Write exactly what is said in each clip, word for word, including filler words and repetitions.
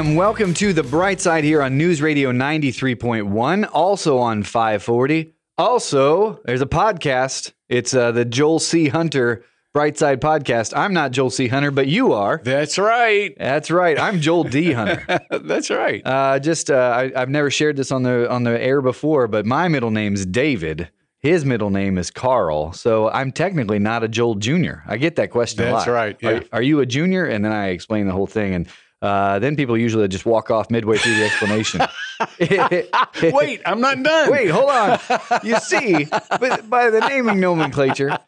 and welcome to The Bright Side here on News Radio ninety-three point one, also on five forty. Also, there's a podcast. It's uh, the Joel C. Hunter Bright Side Podcast. I'm not Joel C. Hunter, but you are. That's right. That's right. I'm Joel D. Hunter. That's right. Uh, just uh, I, I've never shared this on the on the air before, but my middle name's David. His middle name is Carl, so I'm technically not a Joel Junior I get that question That's a lot. That's right. Yeah. Are, are you a junior? And then I explain the whole thing, and uh, then people usually just walk off midway through the explanation. Wait, I'm not done. Wait, hold on. You see, but by the naming nomenclature.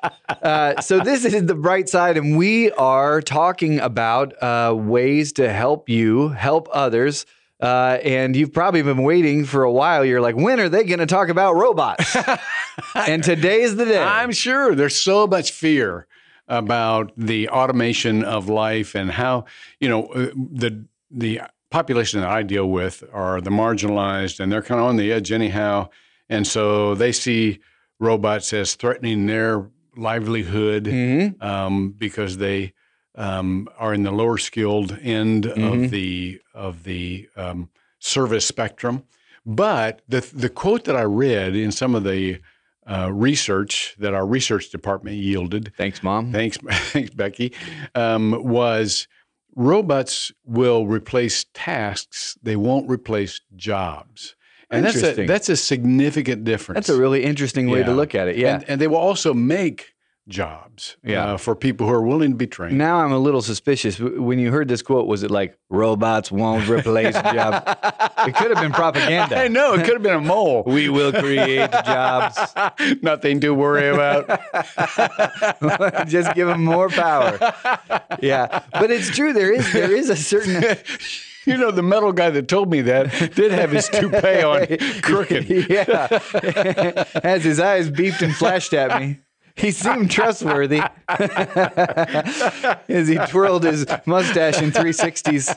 Uh, so this is The Bright Side, and we are talking about uh, ways to help you help others. Uh, and you've probably been waiting for a while. You're like, when are they going to talk about robots? And today's the day. I'm sure there's so much fear about the automation of life and how, you know, the the population that I deal with are the marginalized, and they're kind of on the edge anyhow. And so they see robots as threatening their livelihood mm-hmm. um, because they um, are in the lower skilled end mm-hmm. of the of the um, service spectrum. But the the quote that I read in some of the Uh, research that our research department yielded. Thanks, Mom. Thanks, thanks, Becky. Um, was robots will replace tasks. They won't replace jobs. And that's a, that's a significant difference. That's a really interesting way yeah. to look at it. Yeah. And, and they will also make jobs yeah. uh, for people who are willing to be trained. Now I'm a little suspicious. When you heard this quote, was it like, robots won't replace jobs? It could have been propaganda. I know. It could have been a mole. We will create jobs. Nothing to worry about. Just give them more power. Yeah. But it's true. There is there is a certain... You know, the metal guy that told me that did have his toupee on crooked. Yeah. As his eyes beeped and flashed at me. He seemed trustworthy as he twirled his mustache in three sixties.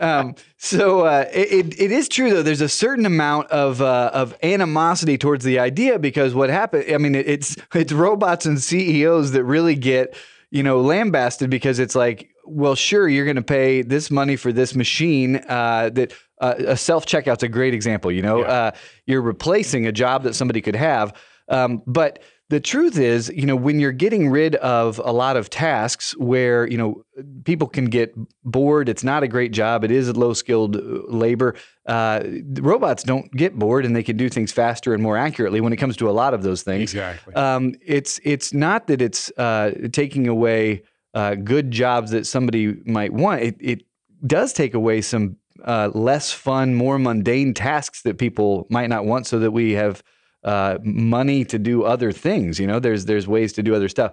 Um, so uh, it, it, it is true, though. There's a certain amount of uh, of animosity towards the idea because what happened, I mean, it, it's it's robots and C E Os that really get, you know, lambasted because it's like, well, sure, you're going to pay this money for this machine uh, that uh, a self-checkout's a great example. You know, yeah. uh, you're replacing a job that somebody could have, um, but the truth is, you know, when you're getting rid of a lot of tasks where, you know, people can get bored, it's not a great job, it is low-skilled labor, uh, robots don't get bored and they can do things faster and more accurately when it comes to a lot of those things. Exactly. Um, it's, it's not that it's uh, taking away uh, good jobs that somebody might want. It, it does take away some uh, less fun, more mundane tasks that people might not want so that we have... Uh, money to do other things. You know, there's there's ways to do other stuff.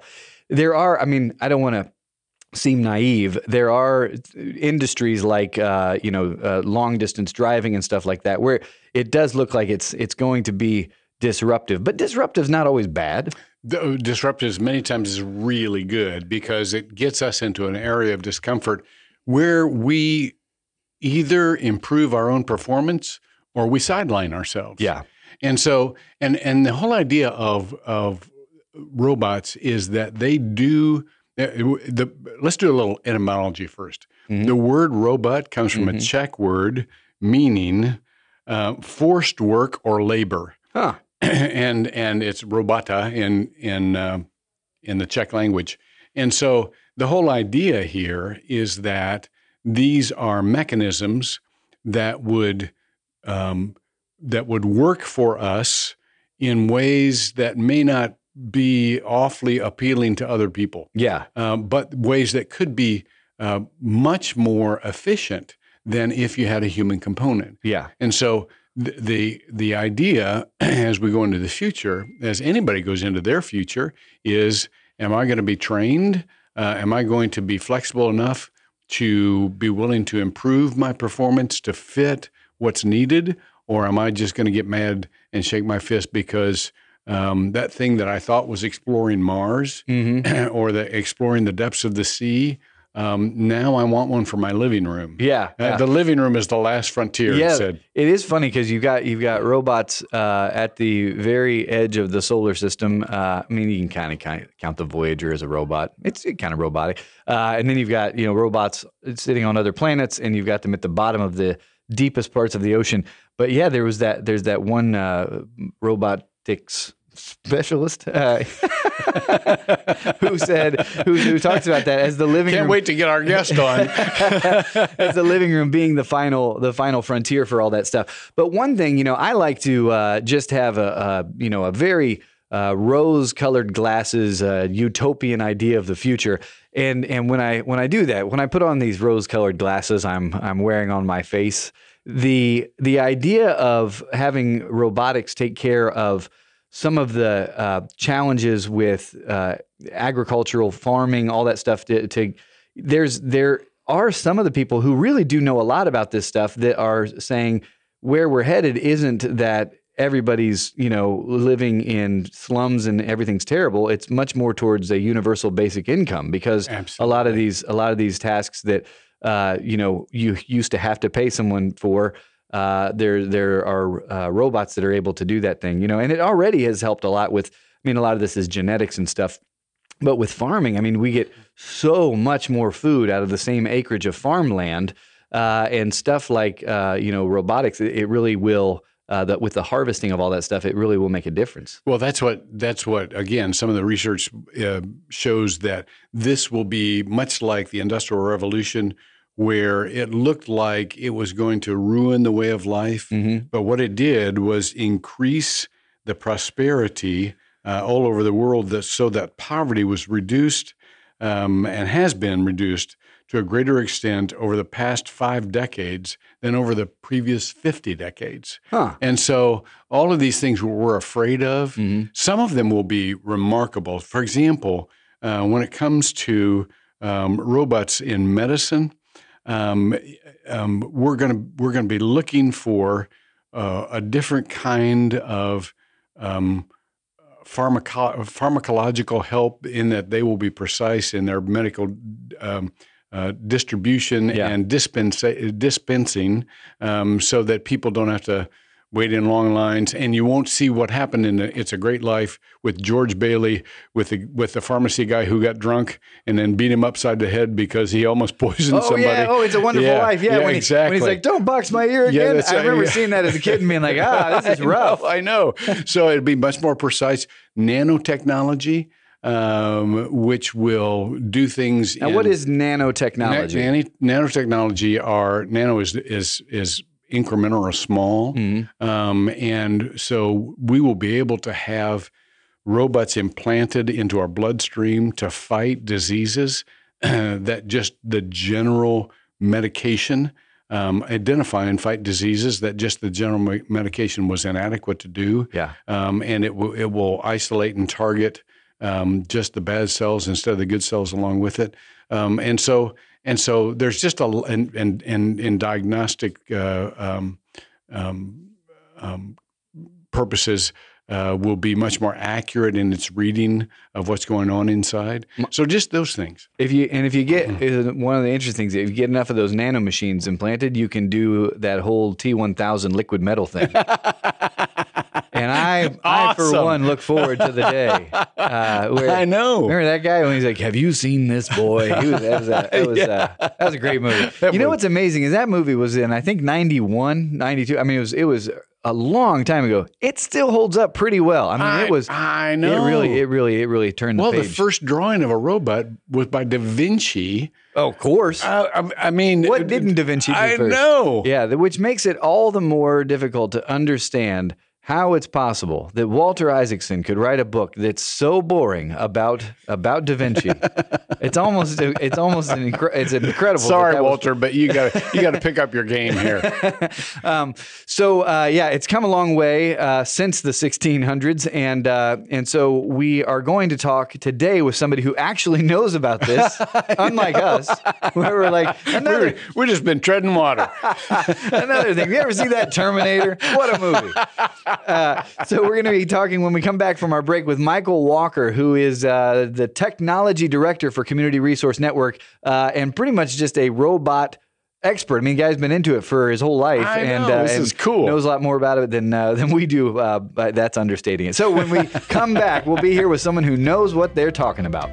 There are, I mean, I don't want to seem naive. There are industries like, uh, you know, uh, long distance driving and stuff like that, where it does look like it's it's going to be disruptive, but disruptive is not always bad. Disruptive many times is really good because it gets us into an area of discomfort where we either improve our own performance or we sideline ourselves. Yeah. And so, and and the whole idea of of robots is that they do, the, let's do a little etymology first. Mm-hmm. The word robot comes from mm-hmm. a Czech word meaning uh, forced work or labor. Huh. and and it's robota in, in, uh, in the Czech language. And so the whole idea here is that these are mechanisms that would... Um, that would work for us in ways that may not be awfully appealing to other people. Yeah. Um, but ways that could be uh, much more efficient than if you had a human component. Yeah. And so th- the the idea as we go into the future, as anybody goes into their future, is am I going to be trained? Uh, am I going to be flexible enough to be willing to improve my performance to fit what's needed? Or am I just going to get mad and shake my fist because um, that thing that I thought was exploring Mars mm-hmm. or the exploring the depths of the sea Um, now I want one for my living room. Yeah, uh, yeah. The living room is the last frontier. Yeah, it, said. It is funny because you've got, you've got robots uh, at the very edge of the solar system. Uh, I mean, you can kind of kind of count the Voyager as a robot. It's kind of robotic. Uh, and then you've got, you know, robots sitting on other planets, and you've got them at the bottom of the deepest parts of the ocean. But yeah, there was that, there's that one uh, robotics specialist uh, who said, who, who talks about that as the living Can't room. Can't wait to get our guest on. As the living room being the final, the final frontier for all that stuff. But one thing, you know, I like to uh, just have a, a, you know, a very uh, rose-colored glasses, uh, utopian idea of the future. And and when I when I do that, when I put on these rose-colored glasses, I'm I'm wearing on my face, the the idea of having robotics take care of some of the uh, challenges with uh, agricultural farming, all that stuff. To, to there's there are some of the people who really do know a lot about this stuff that are saying where we're headed isn't that everybody's, you know, living in slums and everything's terrible. It's much more towards a universal basic income, because Absolutely. a lot of these a lot of these tasks that uh, you know, you used to have to pay someone for. Uh, there, there are uh, robots that are able to do that thing, you know, and it already has helped a lot with, I mean, a lot of this is genetics and stuff, but with farming, I mean, we get so much more food out of the same acreage of farmland, uh, and stuff like, uh, you know, robotics, it, it really will, uh, that with the harvesting of all that stuff, it really will make a difference. Well, that's what, that's what, again, some of the research uh, shows that this will be much like the Industrial Revolution, where it looked like it was going to ruin the way of life. Mm-hmm. But what it did was increase the prosperity uh, all over the world, that, so that poverty was reduced um, and has been reduced to a greater extent over the past five decades than over the previous fifty decades. Huh. And so all of these things we're afraid of, mm-hmm. some of them will be remarkable. For example, uh, when it comes to um, robots in medicine, Um, um, we're going to we're going to be looking for uh, a different kind of um, pharmaco- pharmacological help, in that they will be precise in their medical um, uh, distribution yeah. and dispensa- dispensing, um, so that people don't have to wait in long lines, and you won't see what happened in the, It's a Great Life with George Bailey, with the with the pharmacy guy who got drunk and then beat him upside the head because he almost poisoned oh, somebody. Oh, yeah. Oh, It's a Wonderful yeah. Life. Yeah, yeah when exactly. He, when he's like, don't box my ear again. Yeah, I remember yeah. seeing that as a kid and being like, ah, this is rough. I know. I know. So it'd be much more precise. Nanotechnology, um, which will do things. Now, in, what is nanotechnology? Na- nani- nanotechnology are, nano is is is... incremental or small. Mm-hmm. Um, and so we will be able to have robots implanted into our bloodstream to fight diseases uh, that just the general medication, um, identify and fight diseases that just the general me- medication was inadequate to do. Yeah. Um, and it, w- it will isolate and target um, just the bad cells instead of the good cells along with it. Um, and so And so there's just a and and and in diagnostic uh, um, um, um, purposes uh, will be much more accurate in its reading of what's going on inside. So just those things. If you and if you get mm-hmm. one of the interesting things, if you get enough of those nano machines implanted, you can do that whole T one thousand liquid metal thing. And I, awesome. I, for one, look forward to the day. Uh, where, I know. Remember that guy when he's like, have you seen this boy? He was, that, was a, that, was yeah. a, that was a great movie. That you know what's amazing is that movie was in, I think, ninety-one, ninety-two. I mean, it was it was a long time ago. It still holds up pretty well. I mean, I, it was. I know. It really, it really, it really turned well, the page. Well, the first drawing of a robot was by Da Vinci. Oh, of course. Uh, I, I mean. What didn't Da Vinci do I first? I know. Yeah, which makes it all the more difficult to understand how it's possible that Walter Isaacson could write a book that's so boring about about Da Vinci. It's almost it's almost an incre- it's incredible. Sorry, that that Walter, was... but you got you got to pick up your game here. um, so uh, yeah, it's come a long way uh, since the sixteen hundreds, and uh, and so we are going to talk today with somebody who actually knows about this, unlike us, where we're like another. We've just been treading water. Another thing. You ever see that Terminator? What a movie. Uh, so we're going to be talking when we come back from our break with Michael Walker, who is uh, the technology director for Community Resource Network, uh, and pretty much just a robot expert. I mean, the guy's been into it for his whole life, I and know, uh, this and is cool. Knows a lot more about it than uh, than we do. Uh, but that's understating it. So when we come back, we'll be here with someone who knows what they're talking about.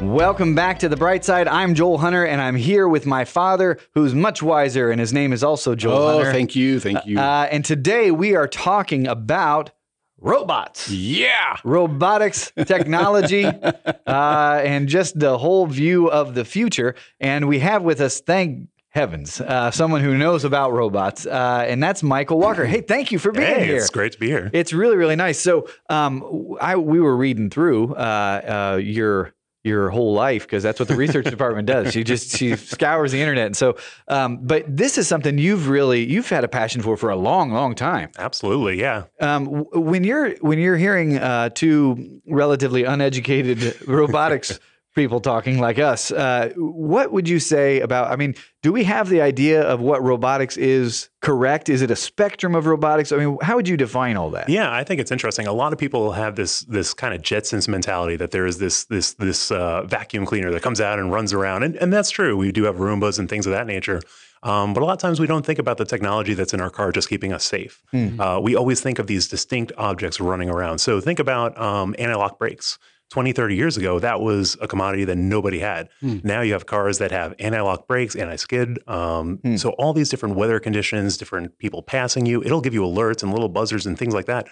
Welcome back to The Bright Side. I'm Joel Hunter, and I'm here with my father, who's much wiser, and his name is also Joel oh, Hunter. Oh, thank you, thank you. Uh, and today we are talking about robots. Yeah! Robotics, technology, uh, and just the whole view of the future. And we have with us, thank heavens, uh, someone who knows about robots, uh, and that's Michael Walker. Hey, thank you for being hey, here. It's great to be here. It's really, really nice. So um, I, we were reading through uh, uh, your... your whole life, because that's what the research department does. She just, she scours the internet. And so, um, but this is something you've really, you've had a passion for for a long, long time. Absolutely. Yeah. Um, when you're, when you're hearing uh, two relatively uneducated robotics people talking like us, uh, what would you say about, I mean, do we have the idea of what robotics is correct? Is it a spectrum of robotics? I mean, how would you define all that? Yeah, I think it's interesting. A lot of people have this this kind of Jetsons mentality that there is this this this uh, vacuum cleaner that comes out and runs around. And, and that's true. We do have Roombas and things of that nature. Um, but a lot of times we don't think about the technology that's in our car just keeping us safe. Mm-hmm. Uh, we always think of these distinct objects running around. So think about um, anti-lock brakes. twenty, thirty years ago, that was a commodity that nobody had. Mm. Now you have cars that have anti-lock brakes, anti-skid. Um, mm. So all these different weather conditions, different people passing you, it'll give you alerts and little buzzers and things like that.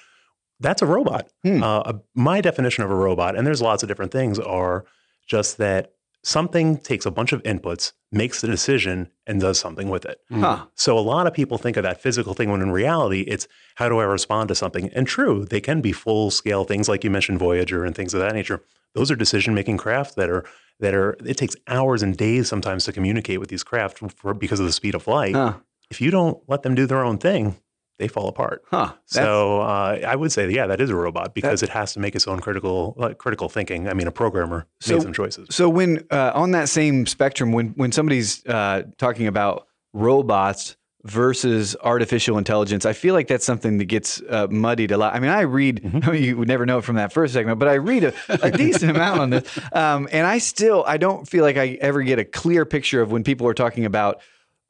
That's a robot. Mm. Uh, a, my definition of a robot, and there's lots of different things, are just that something takes a bunch of inputs, makes the decision, and does something with it. Mm. Huh. So a lot of people think of that physical thing when in reality, it's how do I respond to something? And true, they can be full-scale things like you mentioned, Voyager and things of that nature. Those are decision-making craft that are, that are. It takes hours and days sometimes to communicate with these craft for, because of the speed of light. Huh. If you don't let them do their own thing, they fall apart. Huh, so uh, I would say, yeah, that is a robot because it has to make its own critical uh, critical thinking. I mean, a programmer so, made some choices. So when uh, on that same spectrum, when when somebody's uh, talking about robots versus artificial intelligence, I feel like that's something that gets uh, muddied a lot. I mean, I read, mm-hmm. you would never know it from that first segment, but I read a, a decent amount on this. Um, and I still, I don't feel like I ever get a clear picture of when people are talking about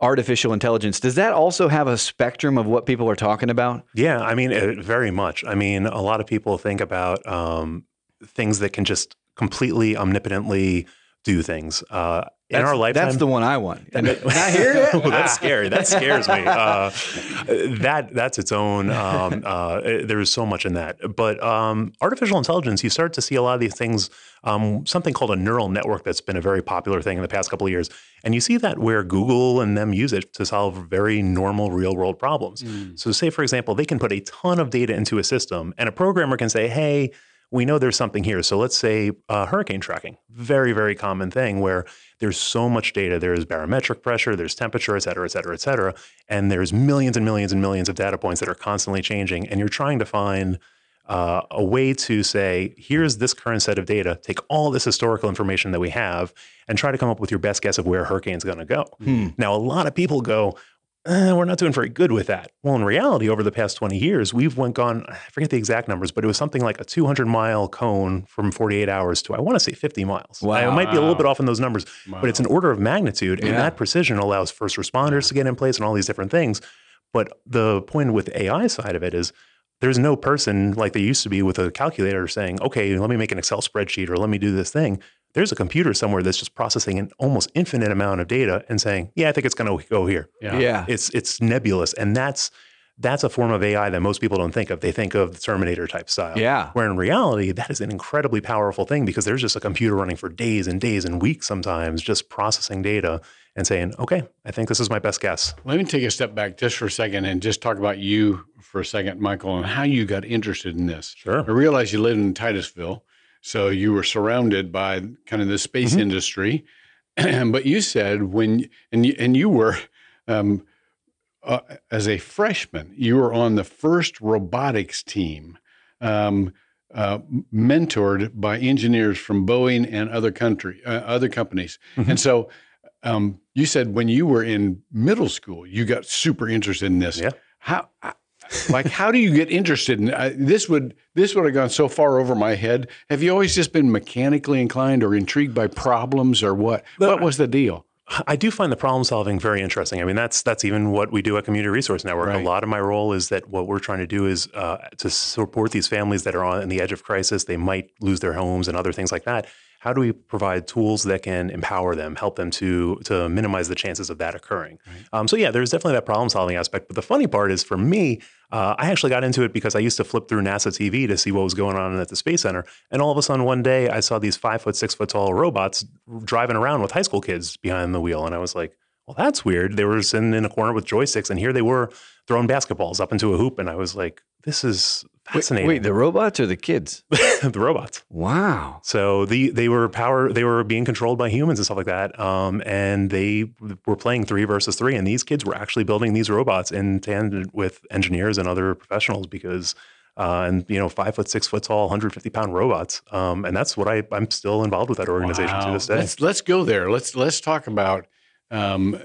artificial intelligence. Does that also have a spectrum of what people are talking about? Yeah, I mean, it, very much. I mean, a lot of people think about um, things that can just completely, omnipotently do things. Uh, in our lifetime. That's the one I want. Can I hear it? Well, that's scary. That scares me. Uh, that That's its own. Um, uh, there is so much in that. But um, artificial intelligence, you start to see a lot of these things, um, something called a neural network that's been a very popular thing in the past couple of years. And you see that where Google and them use it to solve very normal real world problems. Mm. So say, for example, they can put a ton of data into a system and a programmer can say, hey, we know there's something here. So let's say uh, hurricane tracking, very, very common thing where there's so much data. There's barometric pressure, there's temperature, et cetera, et cetera, et cetera. And there's millions and millions and millions of data points that are constantly changing. And you're trying to find uh, a way to say, here's this current set of data, take all this historical information that we have and try to come up with your best guess of where a hurricane's gonna go. Hmm. Now, a lot of people go, Uh, we're not doing very good with that. Well, in reality, over the past twenty years, we've went gone, I forget the exact numbers, but it was something like a two hundred mile cone from forty-eight hours to, I want to say fifty miles. Wow. I might be a little bit off in those numbers, wow. but it's an order of magnitude. Yeah. And that precision allows first responders yeah. to get in place and all these different things. But the point with A I side of it is there's no person like they used to be with a calculator saying, okay, let me make an Excel spreadsheet or let me do this thing. There's a computer somewhere that's just processing an almost infinite amount of data and saying, yeah, I think it's going to go here. Yeah. yeah. It's it's nebulous. And that's that's a form of A I that most people don't think of. They think of the Terminator type style. Yeah. Where in reality, that is an incredibly powerful thing because there's just a computer running for days and days and weeks sometimes just processing data and saying, okay, I think this is my best guess. Let me take a step back just for a second and just talk about you for a second, Michael, and how you got interested in this. Sure. I realize you live in Titusville. So you were surrounded by kind of the space mm-hmm. industry, but you said when, and you, and you were, um, uh, as a freshman, you were on the FIRST Robotics team. Um, uh, mentored by engineers from Boeing and other country, uh, other companies. Mm-hmm. And so um, you said when you were in middle school, you got super interested in this. Yeah. How, like, how do you get interested in uh, this? Would this would have gone so far over my head? Have you always just been mechanically inclined or intrigued by problems, or what? The, what was the deal? I do find the problem solving very interesting. I mean, that's that's even what we do at Community Resource Network. Right. A lot of my role is that what we're trying to do is uh, to support these families that are on the edge of crisis. They might lose their homes and other things like that. How do we provide tools that can empower them, help them to to minimize the chances of that occurring? Right. Um, so yeah, there's definitely that problem solving aspect. But the funny part is for me, uh, I actually got into it because I used to flip through NASA T V to see what was going on at the Space Center. And all of a sudden one day I saw these five foot, six foot tall robots driving around with high school kids behind the wheel. And I was like, well, that's weird. They were sitting in a corner with joysticks and here they were throwing basketballs up into a hoop. And I was like, this is fascinating. Wait, wait, the robots or the kids? The robots. Wow. So the they were power. They were being controlled by humans and stuff like that. Um, and they were playing three versus three. And these kids were actually building these robots in tandem with engineers and other professionals because, uh, and you know, five foot, six foot tall, one hundred fifty pound robots. Um, and that's what I I'm still involved with that organization wow. to this day. Let's let's go there. Let's let's talk about um,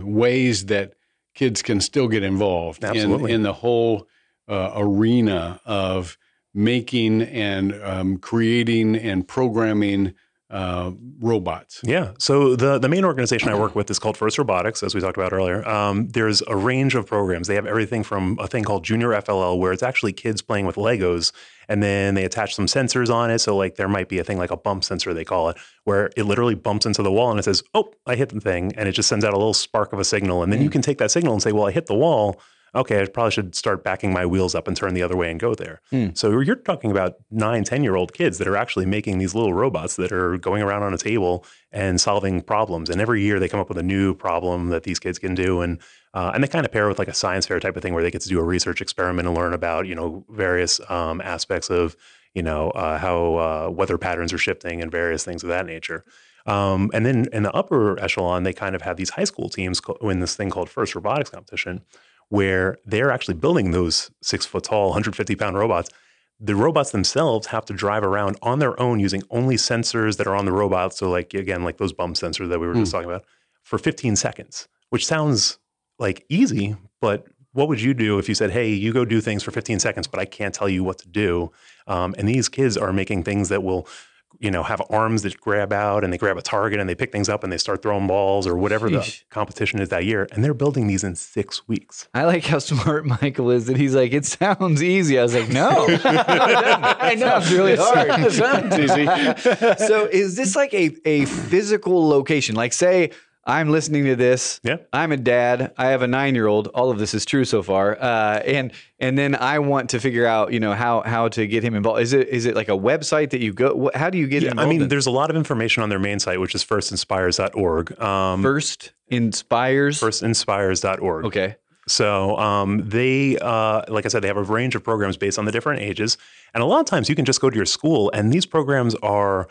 ways that kids can still get involved in, in the whole. Uh, arena of making and um, creating and programming uh, robots. Yeah. So the, the main organization I work with is called FIRST Robotics, as we talked about earlier. Um, there's a range of programs. They have everything from a thing called Junior F L L, where it's actually kids playing with Legos, and then they attach some sensors on it. So like there might be a thing like a bump sensor, they call it, where it literally bumps into the wall and it says, oh, I hit the thing. And it just sends out a little spark of a signal. And then mm. you can take that signal and say, well, I hit the wall. Okay, I probably should start backing my wheels up and turn the other way and go there. Hmm. So you're talking about nine, ten-year-old kids that are actually making these little robots that are going around on a table and solving problems. And every year they come up with a new problem that these kids can do. And uh, and they kind of pair with like a science fair type of thing where they get to do a research experiment and learn about, you know, various um, aspects of, you know, uh, how uh, weather patterns are shifting and various things of that nature. Um, and then in the upper echelon, they kind of have these high school teams in this thing called FIRST Robotics Competition, where they're actually building those six foot tall, one hundred fifty pound robots. The robots themselves have to drive around on their own using only sensors that are on the robot. So like, again, like those bump sensors that we were mm. just talking about for fifteen seconds, which sounds like easy, but what would you do if you said, hey, you go do things for fifteen seconds, but I can't tell you what to do. Um, and these kids are making things that will, you know, have arms that grab out and they grab a target and they pick things up and they start throwing balls or whatever Sheesh. The competition is that year. And they're building these in six weeks. I like how smart Michael is that he's like, it sounds easy. I was like, no, no that, I know it's really hard. It sounds easy. So is this like a, a physical location? Like say I'm listening to this. Yeah. I'm a dad. I have a nine-year-old. All of this is true so far. Uh, and and then I want to figure out, you know, how how to get him involved. Is it is it like a website that you go? How do you get yeah, involved? I mean, in? There's a lot of information on their main site, which is first inspires dot org. Um, First Inspires? first inspires dot org. Okay. So um, they, uh, like I said, they have a range of programs based on the different ages. And a lot of times you can just go to your school, and these programs are...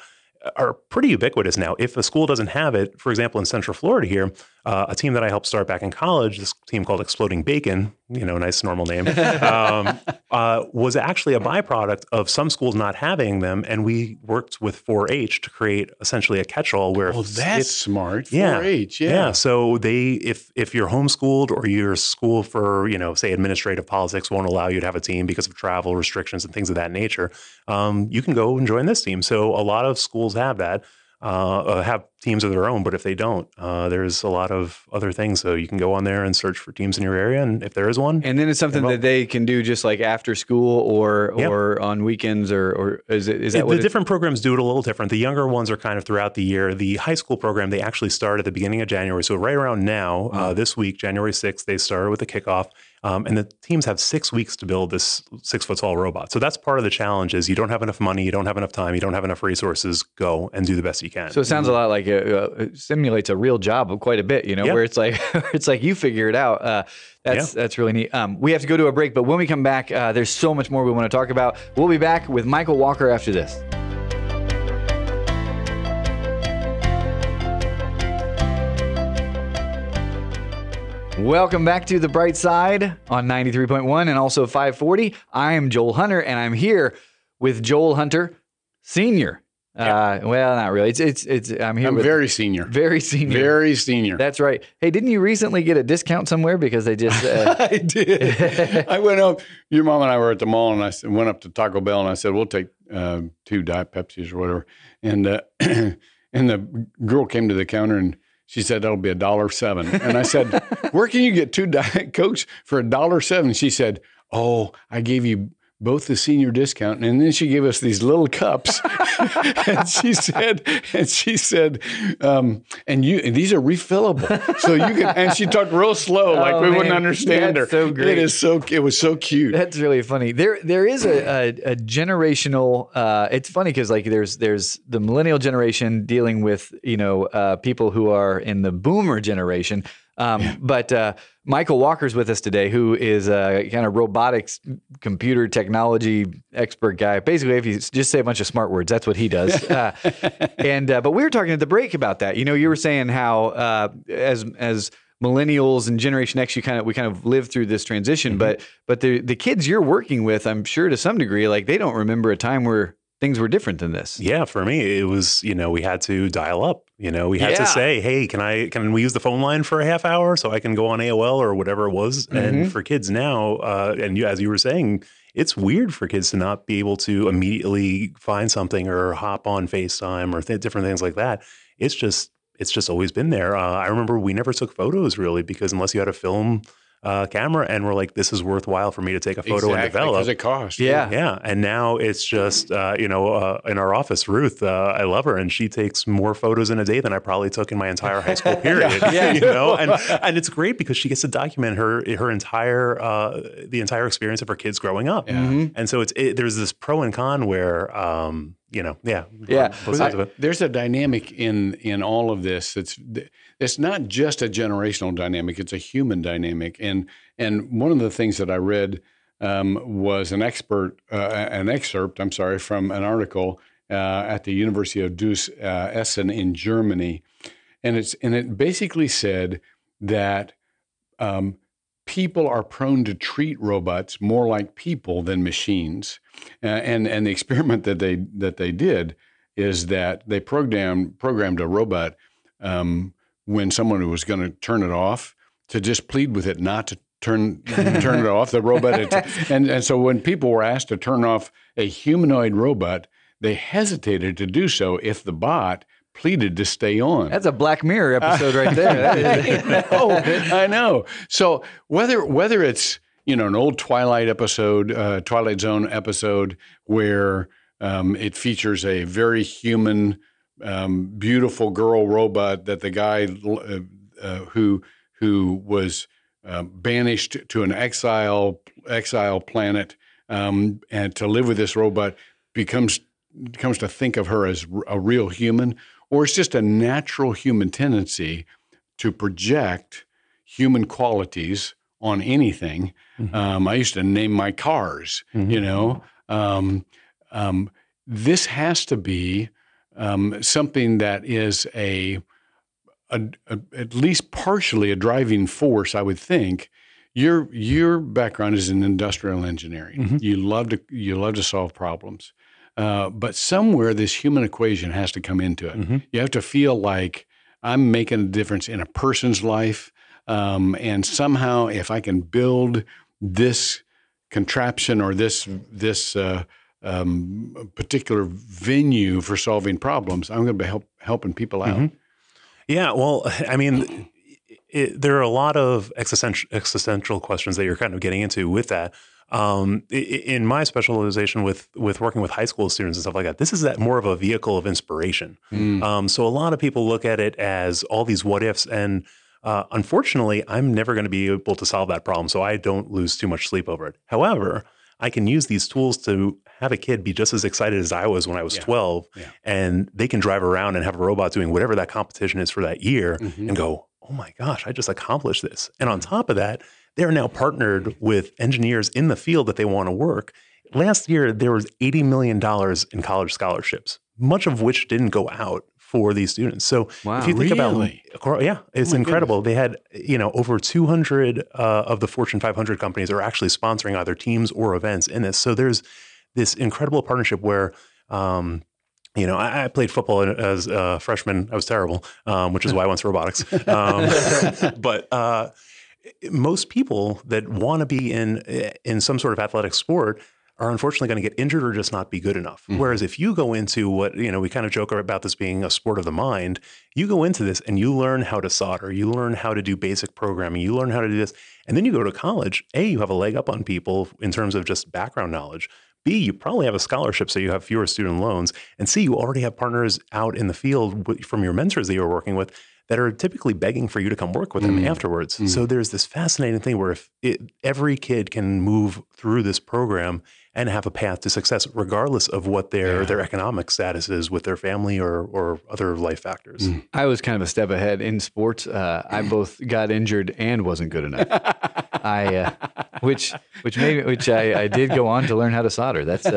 are pretty ubiquitous now. If a school doesn't have it, for example, in Central Florida here, uh, a team that I helped start back in college, this team called Exploding Bacon, you know, nice normal name, um, uh, was actually a byproduct of some schools not having them. And we worked with four H to create essentially a catch-all where- Oh, that's it, smart, yeah, four H, yeah. Yeah, so they, if if you're homeschooled or your school for, you know, say administrative politics won't allow you to have a team because of travel restrictions and things of that nature, um, you can go and join this team. So a lot of schools have that, uh, have teams of their own, but if they don't, uh, there's a lot of other things. So you can go on there and search for teams in your area. And if there is one, and then it's something that they can do just like after school or, yep. or on weekends or, or is it, is that it, what the different programs do it a little different. The younger ones are kind of throughout the year. The high school program, they actually start at the beginning of January. So right around now, mm-hmm. uh, this week, January sixth, they started with a kickoff. Um, and the teams have six weeks to build this six foot tall robot. So that's part of the challenge is you don't have enough money, you don't have enough time, you don't have enough resources, go and do the best you can. So it sounds a lot like it, uh, it simulates a real job quite a bit, you know, yep. where it's like, it's like you figure it out. Uh, that's, yeah. that's really neat. Um, we have to go to a break, but when we come back, uh, there's so much more we want to talk about. We'll be back with Michael Walker after this. Welcome back to The Bright Side on ninety-three point one and also five forty. I am Joel Hunter, and I'm here with Joel Hunter, Senior. Yeah. Uh, well, not really. It's it's it's. I'm here. I'm with very senior. Very senior. Very senior. That's right. Hey, didn't you recently get a discount somewhere because they just? Uh... I did. I went up. Your mom and I were at the mall, and I went up to Taco Bell, and I said, "We'll take uh, two Diet Pepsis or whatever." And uh, and the girl came to the counter and she said, "That'll be a dollar seven." And I said, "Where can you get two Diet Cokes for a dollar seven?" She said, "Oh, I gave you both the senior discount." And then she gave us these little cups. And she said, and she said, um, and you, and these are refillable. So you can, and she talked real slow, like oh, we man. wouldn't understand That's her. So great. It is so, it was so cute. That's really funny. There, there is a, a, a generational, uh, it's funny because like there's, there's the millennial generation dealing with, you know, uh, people who are in the boomer generation. Um, yeah. But, uh, Michael Walker's with us today, who is a kind of robotics, computer technology expert guy. Basically, if you just say a bunch of smart words, that's what he does. Uh, and uh, but we were talking at the break about that. You know, you were saying how uh, as as millennials and Generation X, you kind of we kind of lived through this transition. Mm-hmm. But but the the kids you're working with, I'm sure to some degree, like they don't remember a time where things were different than this. Yeah, for me, it was, you know, we had to dial up. You know, we had yeah. to say, hey, can I, can we use the phone line for a half hour so I can go on A O L or whatever it was. Mm-hmm. And for kids now, uh, and you, as you were saying, it's weird for kids to not be able to immediately find something or hop on FaceTime or th different things like that. It's just, it's just always been there. Uh, I remember we never took photos really because unless you had a film uh, camera and we're like, this is worthwile for me to take a photo exactly, and develop. Because it costs. Yeah. Yeah. And now it's just, uh, you know, uh, in our office, Ruth, uh, I love her and she takes more photos in a day than I probably took in my entire high school period, yeah. you know, and, and it's great because she gets to document her, her entire, uh, the entire experience of her kids growing up. Yeah. Mm-hmm. And so it's, it, there's this pro and con where, um, you know, yeah. Yeah. I, there's a dynamic in, in all of this. That's, it's not just a generational dynamic. It's a human dynamic. And, and one of the things that I read um, was an expert, uh, an excerpt, I'm sorry, from an article uh, at the University of Duis uh, Essen in Germany. And it's, and it basically said that um, people are prone to treat robots more like people than machines. Uh, and, and the experiment that they, that they did is that they programmed, programmed a robot um, when someone was going to turn it off to just plead with it not to turn, turn it off, the robot. Had, and, and so when people were asked to turn off a humanoid robot, they hesitated to do so if the bot pleaded to stay on. That's a Black Mirror episode right there. I know, I know. So whether whether it's, you know, an old Twilight episode, uh, Twilight Zone episode where um, it features a very human, um, beautiful girl robot that the guy uh, uh, who who was uh, banished to an exile exile planet um, and to live with this robot becomes comes to think of her as a real human. Or it's just a natural human tendency to project human qualities on anything. Mm-hmm. um, I used to name my cars, mm-hmm. you know. Um, um, this has to be um, something that is a, a, a, at least partially a driving force, I would think. Your, your background is in industrial engineering. Mm-hmm. You love to, you love to solve problems. Uh, but somewhere this human equation has to come into it. Mm-hmm. You have to feel like I'm making a difference in a person's life. Um, and somehow if I can build this contraption or this, this uh, um, particular venue for solving problems, I'm going to be help, helping people out. Mm-hmm. Yeah, well, I mean, it, there are a lot of existential, existential questions that you're kind of getting into with that. Um, in my specialization with, with working with high school students and stuff like that, this is that more of a vehicle of inspiration. Mm. Um, so a lot of people look at it as all these what ifs, and uh, unfortunately, I'm never going to be able to solve that problem. So I don't lose too much sleep over it. However, I can use these tools to have a kid be just as excited as I was when I was yeah. twelve yeah. and they can drive around and have a robot doing whatever that competition is for that year mm-hmm. and go, oh my gosh, I just accomplished this. And on top of that, they're now partnered with engineers in the field that they want to work. Last year, there was eighty million dollars in college scholarships, much of which didn't go out for these students. So wow, if you think really? about, yeah, it's oh incredible. Goodness. They had, you know, over two hundred uh, of the Fortune five hundred companies are actually sponsoring either teams or events in this. So there's, this incredible partnership where, um, you know, I, I played football as a freshman. I was terrible, um, which is why I went to robotics. Um, but uh, most people that want to be in in some sort of athletic sport are unfortunately going to get injured or just not be good enough. Mm-hmm. Whereas if you go into what, you know, we kind of joke about this being a sport of the mind, you go into this and you learn how to solder, you learn how to do basic programming, you learn how to do this. And then you go to college, A, you have a leg up on people in terms of just background knowledge. B, you probably have a scholarship, so you have fewer student loans. And C, you already have partners out in the field from your mentors that you're working with that are typically begging for you to come work with them mm. afterwards. Mm. So there's this fascinating thing where if it, every kid can move through this program and have a path to success, regardless of what their yeah. their economic status is with their family or or other life factors. Mm. I was kind of a step ahead in sports. Uh, I both got injured and wasn't good enough. I uh, which which maybe which I, I did go on to learn how to solder. That's uh,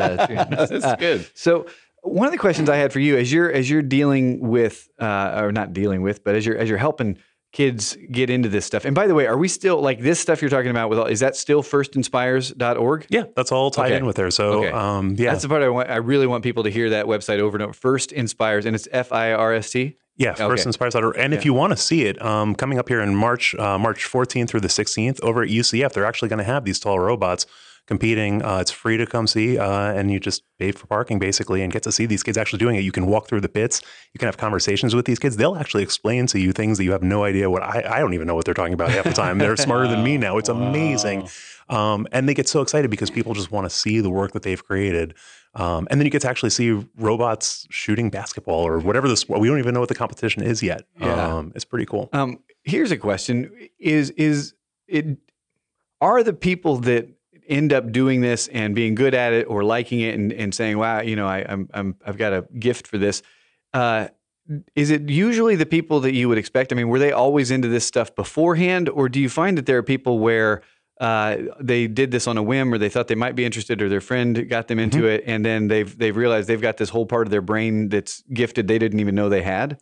that's, that's uh, good. So. One of the questions I had for you, as you're as you're dealing with, uh, or not dealing with, but as you're as you're helping kids get into this stuff. And by the way, are we still like this stuff you're talking about? With all, is that still first inspires dot org? Yeah, that's all tied okay. in with there. So okay. um, yeah, that's the part I want. I really want people to hear that website over and over. First Inspires, and it's F I R S T. Yeah, first inspires dot org. And yeah. if you want to see it, um, coming up here in March, uh, March fourteenth through the sixteenth, over at U C F, they're actually going to have these tall robots competing. Uh, it's free to come see, uh, and you just pay for parking basically and get to see these kids actually doing it. You can walk through the pits. You can have conversations with these kids. They'll actually explain to you things that you have no idea what I, I don't even know what they're talking about half the time. They're smarter wow. than me now. It's wow. amazing. Um, and they get so excited because people just want to see the work that they've created. Um, and then you get to actually see robots shooting basketball or whatever the sport. We don't even know what the competition is yet. Yeah. Um, it's pretty cool. Um, here's a question. Is, is it, are the people that end up doing this and being good at it or liking it and, and saying, wow, you know, I, I'm, I'm, I've got a gift for this. Uh, is it usually the people that you would expect? I mean, were they always into this stuff beforehand, or do you find that there are people where uh, they did this on a whim, or they thought they might be interested, or their friend got them into mm-hmm. it, and then they've, they've realized they've got this whole part of their brain that's gifted they didn't even know they had?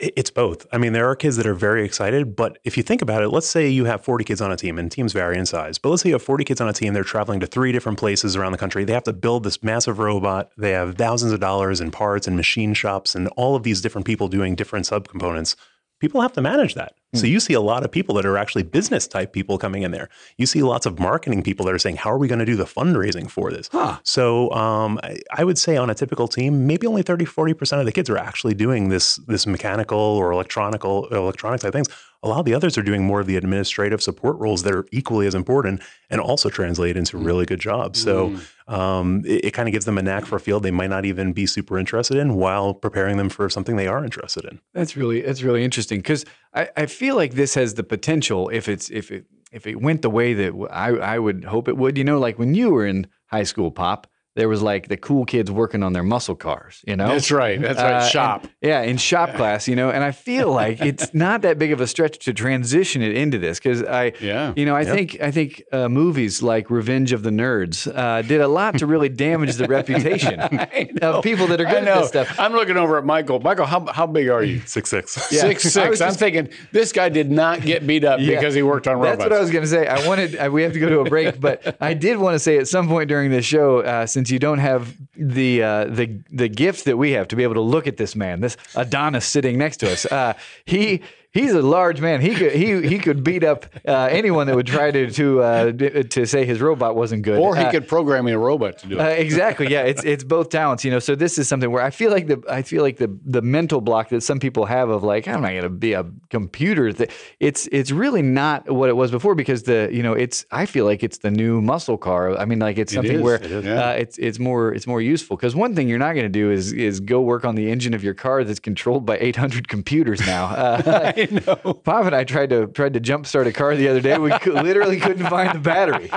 It's both. I mean, there are kids that are very excited, but if you think about it, let's say you have forty kids on a team, and teams vary in size, but let's say you have forty kids on a team. They're traveling to three different places around the country. They have to build this massive robot. They have thousands of dollars in parts and machine shops and all of these different people doing different subcomponents. People have to manage that. So you see a lot of people that are actually business type people coming in there. You see lots of marketing people that are saying, how are we going to do the fundraising for this? Huh. So um, I, I would say on a typical team, maybe only thirty, forty percent of the kids are actually doing this, this mechanical or electronical electronic type things. A lot of the others are doing more of the administrative support roles that are equally as important and also translate into really good jobs. So um, it, it kind of gives them a knack for a field they might not even be super interested in while preparing them for something they are interested in. That's really, that's really interesting, because I, I feel like this has the potential, if it's if it if it went the way that I, I would hope it would. You know, like when you were in high school, Pop, there was like the cool kids working on their muscle cars. You know, that's right, that's right. Uh, shop, and, yeah, in shop yeah. class. You know, and I feel like it's not that big of a stretch to transition it into this, because I, yeah. you know, I yep. think I think uh, movies like Revenge of the Nerds uh, did a lot to really damage the reputation of people that are good at this stuff. I'm looking over at Michael. Michael, how how big are you? Six six. Yeah. Six six. I'm just thinking this guy did not get beat up yeah. because he worked on robots. That's what I was going to say. I wanted I, we have to go to a break, but I did want to say at some point during this show, uh, since you don't have the uh, the the gift that we have to be able to look at this man, this Adonis sitting next to us. Uh, he he's a large man. He could he he could beat up uh, anyone that would try to to uh, to say his robot wasn't good, or he uh, could program a robot to do it. Uh, exactly. Yeah, it's it's both talents, you know. So this is something where I feel like the I feel like the the mental block that some people have of like, I'm not going to be a computer. Th-. It's it's really not what it was before, because the you know it's I feel like it's the new muscle car. I mean, like it's something it is, where it is, yeah. uh, it's it's more it's more useful, because one thing you're not going to do is is go work on the engine of your car that's controlled by eight hundred computers now. Uh, No. Pop and I tried to tried to jump start a car the other day. We could, literally couldn't find the battery.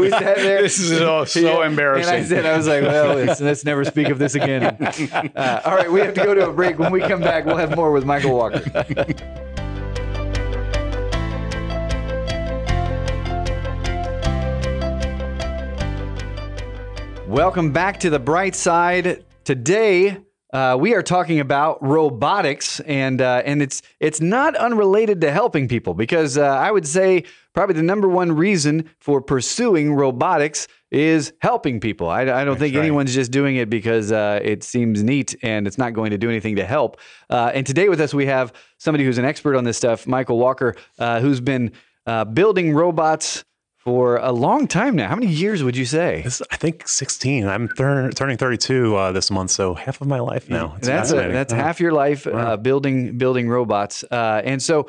We sat there. This is all so embarrassing. And I said, I was like, well, let's, let's never speak of this again. Uh, all right, we have to go to a break. When we come back, we'll have more with Michael Walker. Welcome back to The Bright Side. Today, Uh, we are talking about robotics, and uh, and it's it's not unrelated to helping people, because uh, I would say probably the number one reason for pursuing robotics is helping people. I, I don't That's think right. anyone's just doing it because uh, it seems neat and it's not going to do anything to help. Uh, and today with us, we have somebody who's an expert on this stuff, Michael Walker, uh, who's been uh, building robots for a long time now. How many years would you say? This, I think sixteen. I'm thir turning thirty-two uh, this month, so half of my life now. It's that's a, that's half your life uh, building building robots. Uh, and so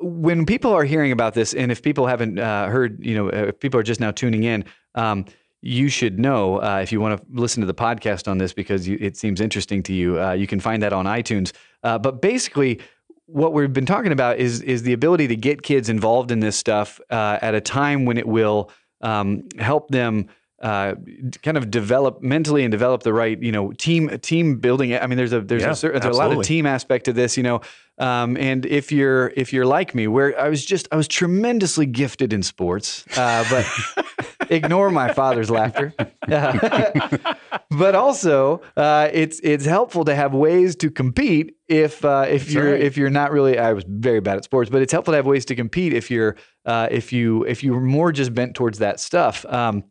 when people are hearing about this, and if people haven't uh, heard, you know, if people are just now tuning in, um, you should know uh, if you want to listen to the podcast on this because you, it seems interesting to you, uh, you can find that on iTunes. Uh, but basically, what we've been talking about is is the ability to get kids involved in this stuff uh, at a time when it will um, help them uh, kind of develop mentally and develop the right, you know, team team building. I mean, there's a there's, yeah, a, certain, there's a lot of team aspect to this, you know. Um, and if you're if you're like me, where I was just I was tremendously gifted in sports, uh, but ignore my father's laughter. But also, uh, it's it's helpful to have ways to compete if uh, if That's you're right. if you're not really. I was very bad at sports, but it's helpful to have ways to compete if you're uh, if you if you're more just bent towards that stuff. Um,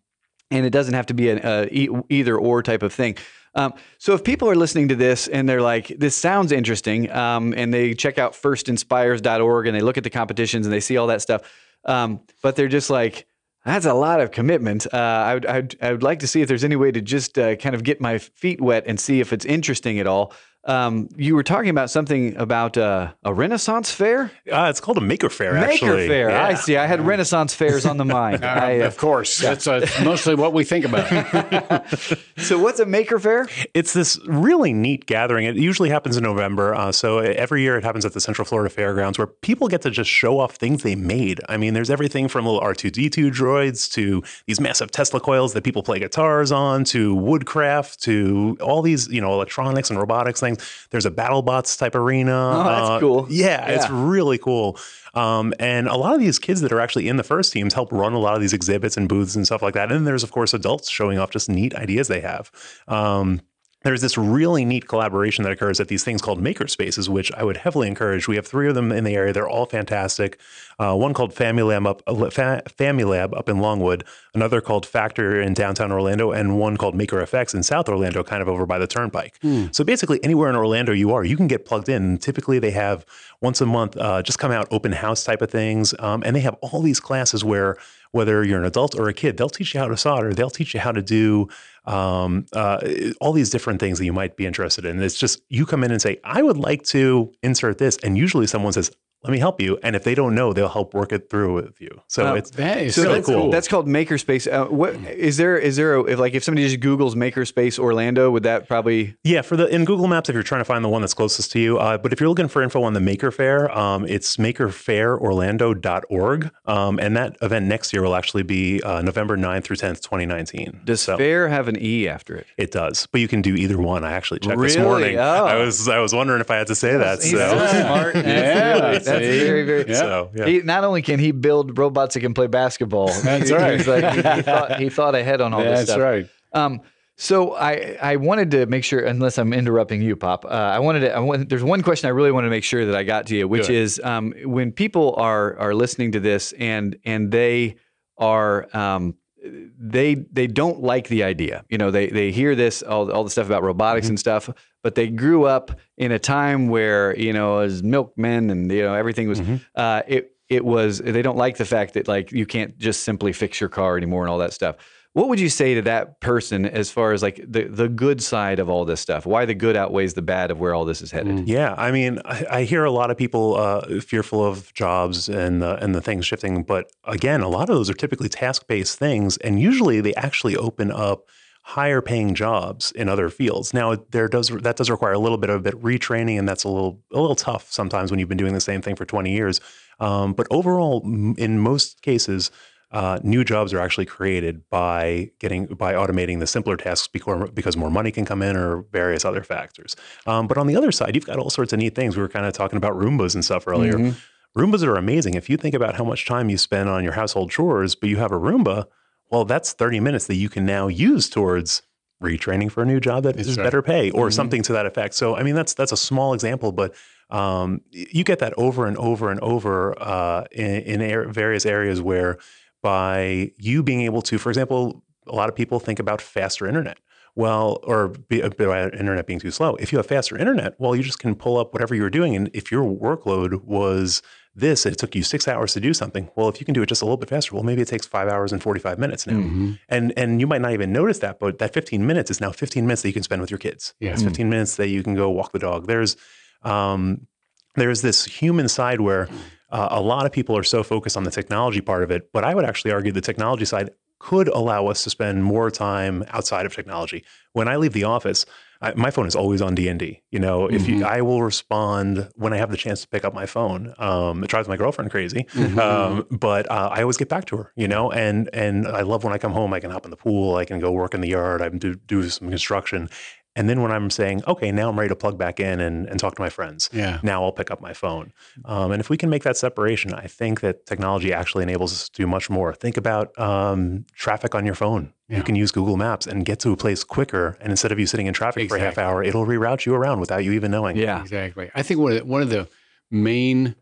and it doesn't have to be an uh, e either or type of thing. Um, so if people are listening to this and they're like, this sounds interesting, um, and they check out first inspires dot org and they look at the competitions and they see all that stuff, um, but they're just like, that's a lot of commitment. Uh, I would, I would, I would like to see if there's any way to just uh, kind of get my feet wet and see if it's interesting at all. Um, you were talking about something about uh, a Renaissance fair? Uh, it's called a Maker Fair, Maker actually. Maker Fair. Yeah. I see. I had yeah. Renaissance fairs on the mind. uh, I, uh, of course. Yeah. That's uh, mostly what we think about. So what's a Maker Fair? It's this really neat gathering. It usually happens in November. Uh, so every year it happens at the Central Florida Fairgrounds, where people get to just show off things they made. I mean, there's everything from little R two D two droids to these massive Tesla coils that people play guitars on, to woodcraft, to all these, you know, electronics and robotics things. There's a BattleBots type arena. Oh, that's uh, cool. Yeah, yeah, it's really cool. Um, and a lot of these kids that are actually in the FIRST teams help run a lot of these exhibits and booths and stuff like that. And then there's, of course, adults showing off just neat ideas they have. Um, there's this really neat collaboration that occurs at these things called makerspaces, which I would heavily encourage. We have three of them in the area. They're all fantastic. Uh, one called Famulab up, uh, Fa Famulab up in Longwood, another called Factor in downtown Orlando, and one called MakerFX in South Orlando, kind of over by the Turnpike. Mm. So basically anywhere in Orlando you are, you can get plugged in. Typically they have once a month uh, just come out open house type of things. Um, and they have all these classes where whether you're an adult or a kid, they'll teach you how to solder. They'll teach you how to do um, uh, all these different things that you might be interested in. It's just you come in and say, I would like to insert this. And usually someone says, let me help you. And if they don't know, they'll help work it through with you. So oh, it's that is so, so that's, cool. That's called Makerspace. Uh, what is there? Is there a, if like if somebody just Googles Makerspace Orlando, would that probably? Yeah, for the in Google Maps, if you're trying to find the one that's closest to you. Uh, but if you're looking for info on the Maker Fair, um, it's maker fair orlando dot org, um, and that event next year will actually be uh, November ninth through tenth, twenty nineteen. Does so, fair have an e after it? It does, but you can do either one. I actually checked really? this morning. Oh. I was I was wondering if I had to say that. He's so smart. Yeah. That's very, very, yeah. So, yeah. He, not only can he build robots that can play basketball. That's he, right. Like, he, he, thought, he thought ahead on all yeah, this that's stuff. That's right. Um, so I, I wanted to make sure, unless I'm interrupting you, Pop, uh, I wanted to, I want, there's one question I really want to make sure that I got to you, which Good. is um, when people are, are listening to this and, and they are, um, they, they don't like the idea, you know, they, they hear this, all, all the stuff about robotics mm-hmm. and stuff, but they grew up in a time where, you know, as milkmen and, you know, everything was, mm-hmm. uh, it, it was, they don't like the fact that like, you can't just simply fix your car anymore and all that stuff. What would you say to that person as far as like the, the good side of all this stuff? Why the good outweighs the bad of where all this is headed? Mm. Yeah, I mean, I, I hear a lot of people uh, fearful of jobs and the, and the things shifting. But again, a lot of those are typically task-based things. And usually they actually open up higher paying jobs in other fields. Now there does, that does require a little bit of a bit retraining, and that's a little, a little tough sometimes when you've been doing the same thing for twenty years. Um, but overall, in most cases, uh, new jobs are actually created by getting, by automating the simpler tasks because, because more money can come in or various other factors. Um, but on the other side, you've got all sorts of neat things. We were kind of talking about Roombas and stuff earlier. Mm-hmm. Roombas are amazing. If you think about how much time you spend on your household chores, but you have a Roomba, well, that's thirty minutes that you can now use towards retraining for a new job that that's is right. better pay or mm-hmm. something to that effect. So, I mean, that's, that's a small example, but um, you get that over and over and over uh, in, in a- various areas where by you being able to, for example, a lot of people think about faster internet. Well, or be, uh, internet being too slow. If you have faster internet, well, you just can pull up whatever you were doing. And if your workload was this, it took you six hours to do something. Well, if you can do it just a little bit faster, well, maybe it takes five hours and forty-five minutes now. Mm-hmm. And and you might not even notice that, but that fifteen minutes is now fifteen minutes that you can spend with your kids. Yeah. It's fifteen mm-hmm. minutes that you can go walk the dog. There's, um, there's this human side where uh, a lot of people are so focused on the technology part of it, but I would actually argue the technology side could allow us to spend more time outside of technology. When I leave the office, I, my phone is always on D and D. You know, mm-hmm. if you, I will respond when I have the chance to pick up my phone. Um, it drives my girlfriend crazy, mm-hmm. um, but uh, I always get back to her. You know, and and I love when I come home. I can hop in the pool. I can go work in the yard. I do do some construction. And then when I'm saying, okay, now I'm ready to plug back in and, and talk to my friends. Yeah. Now I'll pick up my phone. Um, and if we can make that separation, I think that technology actually enables us to do much more. Think about um, traffic on your phone. Yeah. You can use Google Maps and get to a place quicker. And instead of you sitting in traffic exactly. for a half hour, it'll reroute you around without you even knowing. Yeah, exactly. I think one of the, one of the main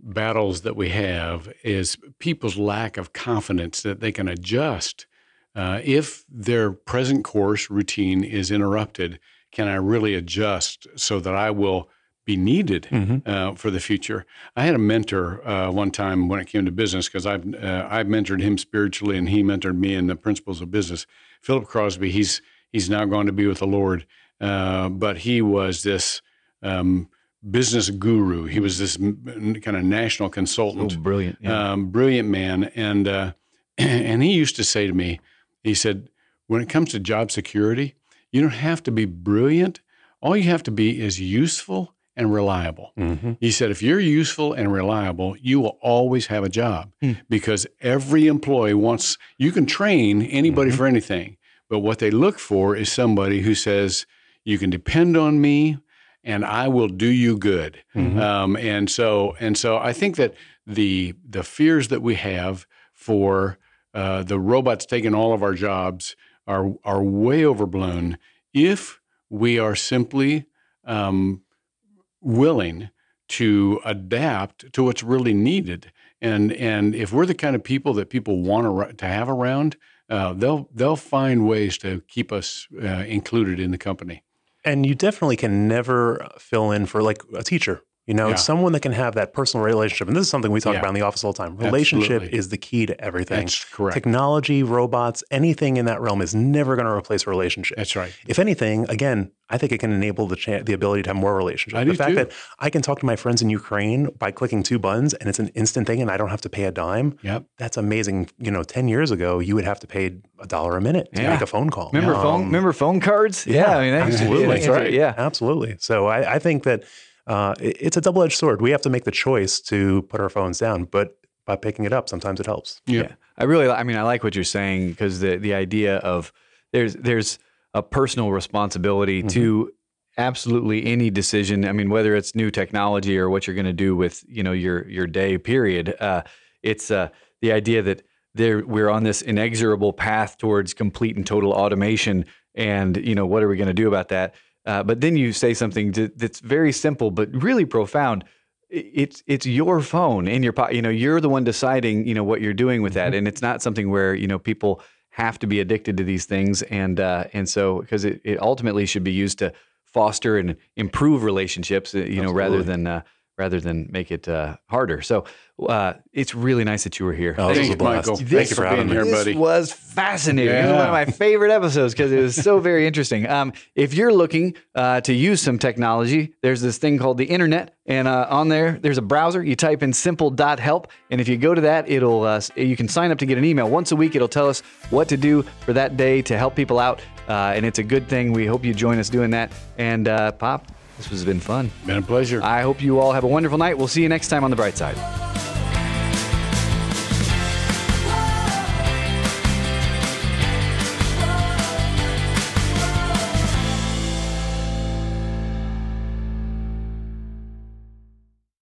battles that we have is people's lack of confidence that they can adjust. Uh, if their present course routine is interrupted, can I really adjust so that I will be needed mm-hmm. uh, for the future? I had a mentor uh, one time when it came to business, because I've uh, I've mentored him spiritually and he mentored me in the principles of business. Philip Crosby, he's he's now gone to be with the Lord, uh, but he was this um, business guru. He was this m- kind of national consultant, oh, brilliant, yeah. um, brilliant man, and uh, and he used to say to me. He said, when it comes to job security, you don't have to be brilliant. All you have to be is useful and reliable. Mm-hmm. He said, if you're useful and reliable, you will always have a job mm. because every employee wants, you can train anybody mm-hmm. for anything, but what they look for is somebody who says, you can depend on me and I will do you good. Mm-hmm. Um, and so, and so I think that the, the fears that we have for Uh, the robots taking all of our jobs are are way overblown if we are simply um, willing to adapt to what's really needed. And and if we're the kind of people that people want to have around, uh, they'll they'll find ways to keep us uh, included in the company. And you definitely can never fill in for like a teacher. You know, yeah. someone that can have that personal relationship. And this is something we talk yeah. about in the office all the time. Relationship Absolutely. Is the key to everything. That's correct. Technology, robots, anything in that realm is never going to replace a relationship. That's right. If anything, again, I think it can enable the cha- the ability to have more relationships. I the do fact too. That I can talk to my friends in Ukraine by clicking two buttons and it's an instant thing and I don't have to pay a dime. Yep. That's amazing. You know, ten years ago, you would have to pay a dollar a minute to yeah. make a phone call. Remember, um, phone, remember phone cards? Yeah. yeah I mean, that's Absolutely. That's right. Yeah. Absolutely. So I, I think that... Uh, it's a double-edged sword. We have to make the choice to put our phones down, but by picking it up, sometimes it helps. Yeah. yeah. I really, I mean, I like what you're saying because the, the idea of there's, there's a personal responsibility mm-hmm. to absolutely any decision. I mean, whether it's new technology or what you're going to do with, you know, your, your day period, uh, it's, uh, the idea that there, we're on this inexorable path towards complete and total automation. And, you know, what are we going to do about that? Uh, but then you say something to, that's very simple, but really profound. It's it's your phone in your pocket. You know, you're the one deciding, you know, what you're doing with that. Mm-hmm. And it's not something where, you know, people have to be addicted to these things. And uh, and so because it, it ultimately should be used to foster and improve relationships, you Absolutely. Know, rather than uh, rather than make it uh, harder. So uh, it's really nice that you were here. Oh, Thank you, Michael. This, Thank you for having me here, buddy. This was fascinating. Yeah. It was one of my favorite episodes because it was so very interesting. Um, if you're looking uh, to use some technology, there's this thing called the internet. And uh, on there, there's a browser. You type in simple dot help. And if you go to that, it'll uh, you can sign up to get an email. Once a week, it'll tell us what to do for that day to help people out. Uh, and it's a good thing. We hope you join us doing that. And uh, Pop, this has been fun. Been a pleasure. I hope you all have a wonderful night. We'll see you next time on The Bright Side.